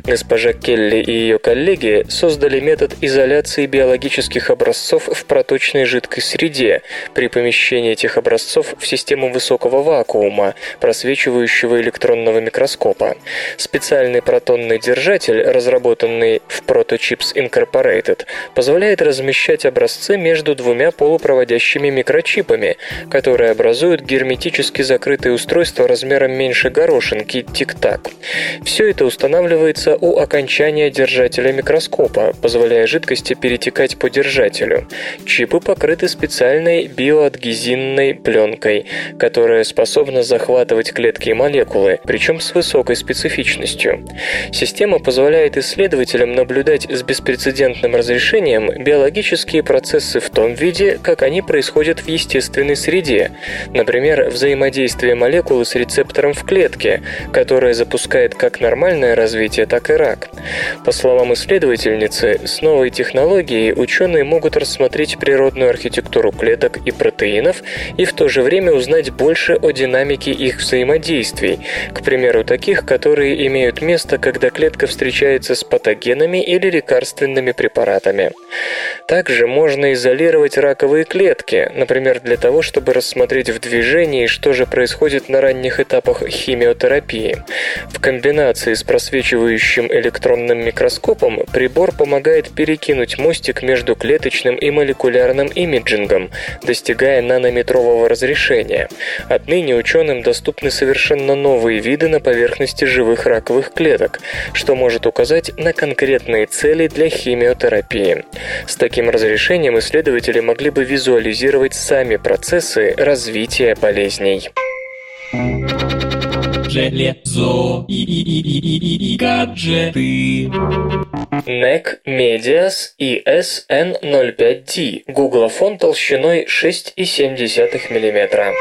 Госпожа Келли и ее коллеги создали метод изоляции биологических образцов в проточной жидкой среде при помещении этих образцов в систему высокого вакуума, просвечивающего электронного микроскопа. Специальный протонный держатель, разработанный в Protochips Incorporated, позволяет размещать образцы между двумя полупроводящими микрочипами, которые образуют герметически закрытые устройства размером меньше горошинки тик-так. Все это устанавливается у окончания держателя микроскопа, позволяя жидкости перетекать по держателю. Чипы покрыты специальной биоадгезинной пленкой, которая способна захватывать клетки и молекулы, причем с высокой специфичностью. Система система позволяет исследователям наблюдать с беспрецедентным разрешением биологические процессы в том виде, как они происходят в естественной среде, например, взаимодействие молекулы с рецептором в клетке, которое запускает как нормальное развитие, так и рак. По словам исследовательницы, с новой технологией ученые могут рассмотреть природную архитектуру клеток и протеинов и в то же время узнать больше о динамике их взаимодействий, к примеру, таких, которые имеют место, когда клетка встречается с патогенами или лекарственными препаратами. Также можно изолировать раковые клетки, например, для того, чтобы рассмотреть в движении, что же происходит на ранних этапах химиотерапии. В комбинации с просвечивающим электронным микроскопом прибор помогает перекинуть мостик между клеточным и молекулярным имиджингом, достигая нанометрового разрешения. Отныне ученым доступны совершенно новые виды на поверхности живых раковых клеток, что может указать на конкретные цели для химиотерапии. С таким разрешением исследователи могли бы визуализировать сами процессы развития болезней. Железо и гаджеты. NEC Medias ESN05D, гуглофон толщиной 6,7 мм.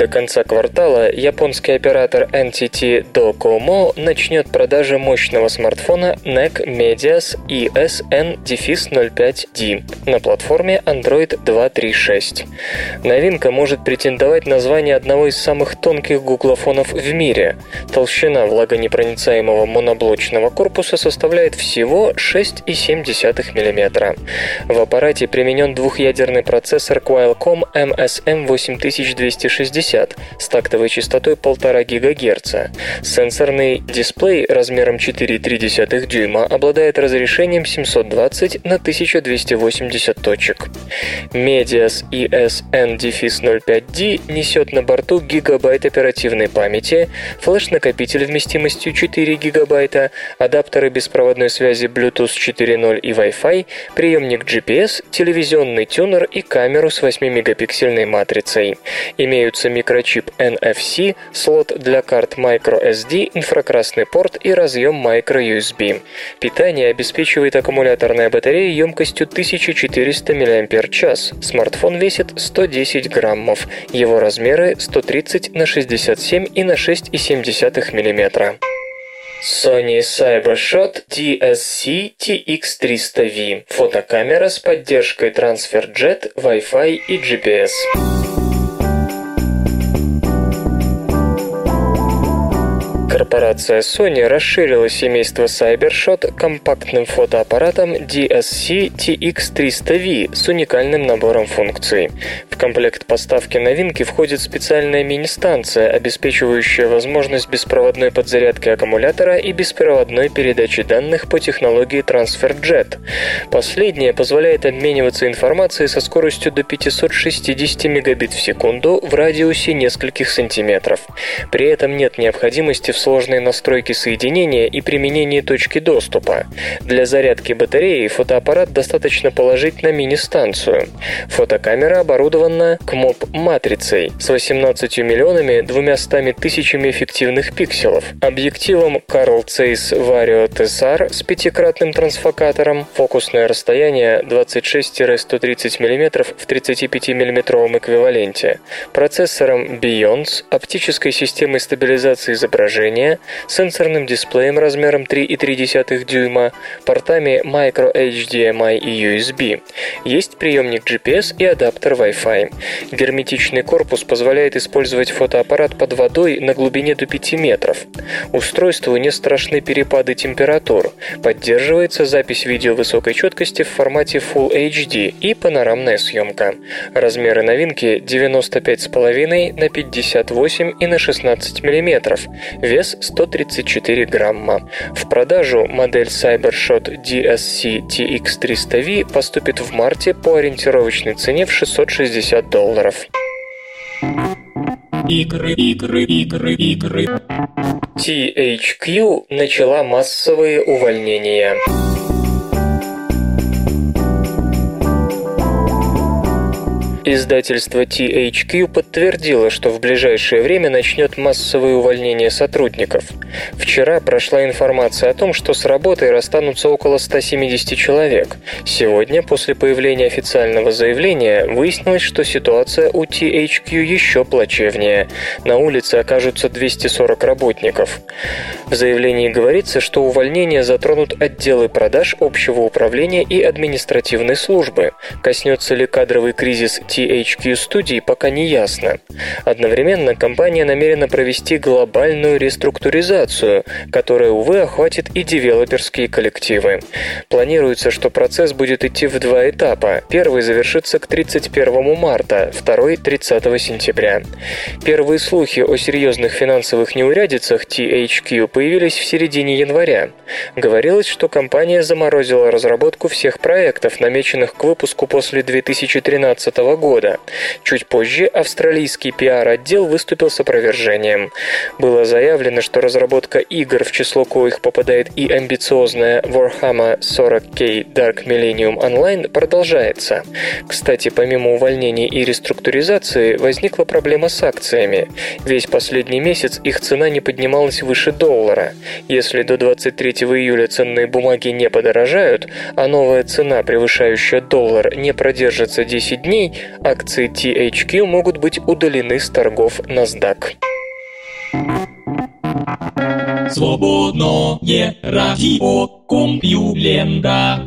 До конца квартала японский оператор NTT Docomo начнет продажи мощного смартфона NEC Medias ESN-05D на платформе Android 2.3.6. Новинка может претендовать на звание одного из самых тонких гуглофонов в мире. Толщина влагонепроницаемого моноблочного корпуса составляет всего 6,7 мм. В аппарате применен двухъядерный процессор Qualcomm MSM8260 с тактовой частотой 1,5 ГГц. Сенсорный дисплей размером 4,3 дюйма обладает разрешением 720 на 1280 точек. Medias ESN-05D несет на борту гигабайт оперативной памяти, флеш-накопитель вместимостью 4 гигабайта, адаптеры беспроводной связи Bluetooth 4.0 и Wi-Fi, приемник GPS, телевизионный тюнер и камеру с 8-мегапиксельной матрицей. Имеются микрочип NFC, слот для карт microSD, инфракрасный порт и разъем microUSB. Питание обеспечивает аккумуляторная батарея емкостью 1400 мАч. Смартфон весит 110 граммов. Его размеры 130 на 67 и на 6,7 мм. Sony CyberShot TSC TX300V. Фотокамера с поддержкой TransferJet, Wi-Fi и GPS. Корпорация Sony расширила семейство CyberShot компактным фотоаппаратом DSC TX300V с уникальным набором функций. В комплект поставки новинки входит специальная мини-станция, обеспечивающая возможность беспроводной подзарядки аккумулятора и беспроводной передачи данных по технологии TransferJet. Последняя позволяет обмениваться информацией со скоростью до 560 мегабит в секунду в радиусе нескольких сантиметров. При этом нет необходимости в сложной настройке соединения и применении точки доступа. Для зарядки батареи фотоаппарат достаточно положить на мини-станцию. Фотокамера оборудована КМОП-матрицей с 18 миллионами 200 тысячами эффективных пикселов, объективом Carl Zeiss Vario TSR с пятикратным трансфокатором, фокусное расстояние 26-130 мм в 35-мм эквиваленте, процессором Beyons, оптической системой стабилизации изображения, сенсорным дисплеем размером 3,3 дюйма, портами microHDMI и USB. Есть приемник GPS и адаптер Wi-Fi. Герметичный корпус позволяет использовать фотоаппарат под водой на глубине до 5 метров. Устройству не страшны перепады температур. Поддерживается запись видео высокой четкости в формате Full HD и панорамная съемка. Размеры новинки 95,5 на 58 и на 16 мм. Вес 134 грамма. В продажу модель CyberShot DSC TX300V поступит в марте по ориентировочной цене в $660. Игры. THQ начала массовые увольнения. Издательство THQ подтвердило, что в ближайшее время начнет массовые увольнения сотрудников. Вчера прошла информация о том, что с работой расстанутся около 170 человек. Сегодня, после появления официального заявления, выяснилось, что ситуация у THQ еще плачевнее. На улице окажутся 240 работников. В заявлении говорится, что увольнения затронут отделы продаж, общего управления и административной службы. Коснется ли кадровый кризис THQ-студий, пока не ясно. Одновременно компания намерена провести глобальную реструктуризацию, которая, увы, охватит и девелоперские коллективы. Планируется, что процесс будет идти в два этапа. Первый завершится к 31 марта, второй – 30 сентября. Первые слухи о серьезных финансовых неурядицах THQ появились в середине января. Говорилось, что компания заморозила разработку всех проектов, намеченных к выпуску после 2013 года. Чуть позже австралийский пиар-отдел выступил с опровержением. Было заявлено, что разработка игр, в число коих попадает и амбициозная Warhammer 40K Dark Millennium Online, продолжается. Кстати, помимо увольнений и реструктуризации, возникла проблема с акциями. Весь последний месяц их цена не поднималась выше $1. Если до 23 июля ценные бумаги не подорожают, а новая цена, превышающая $1, не продержится 10 дней, акции THQ могут быть удалены с торгов NASDAQ. Свободное радио Компьюлента.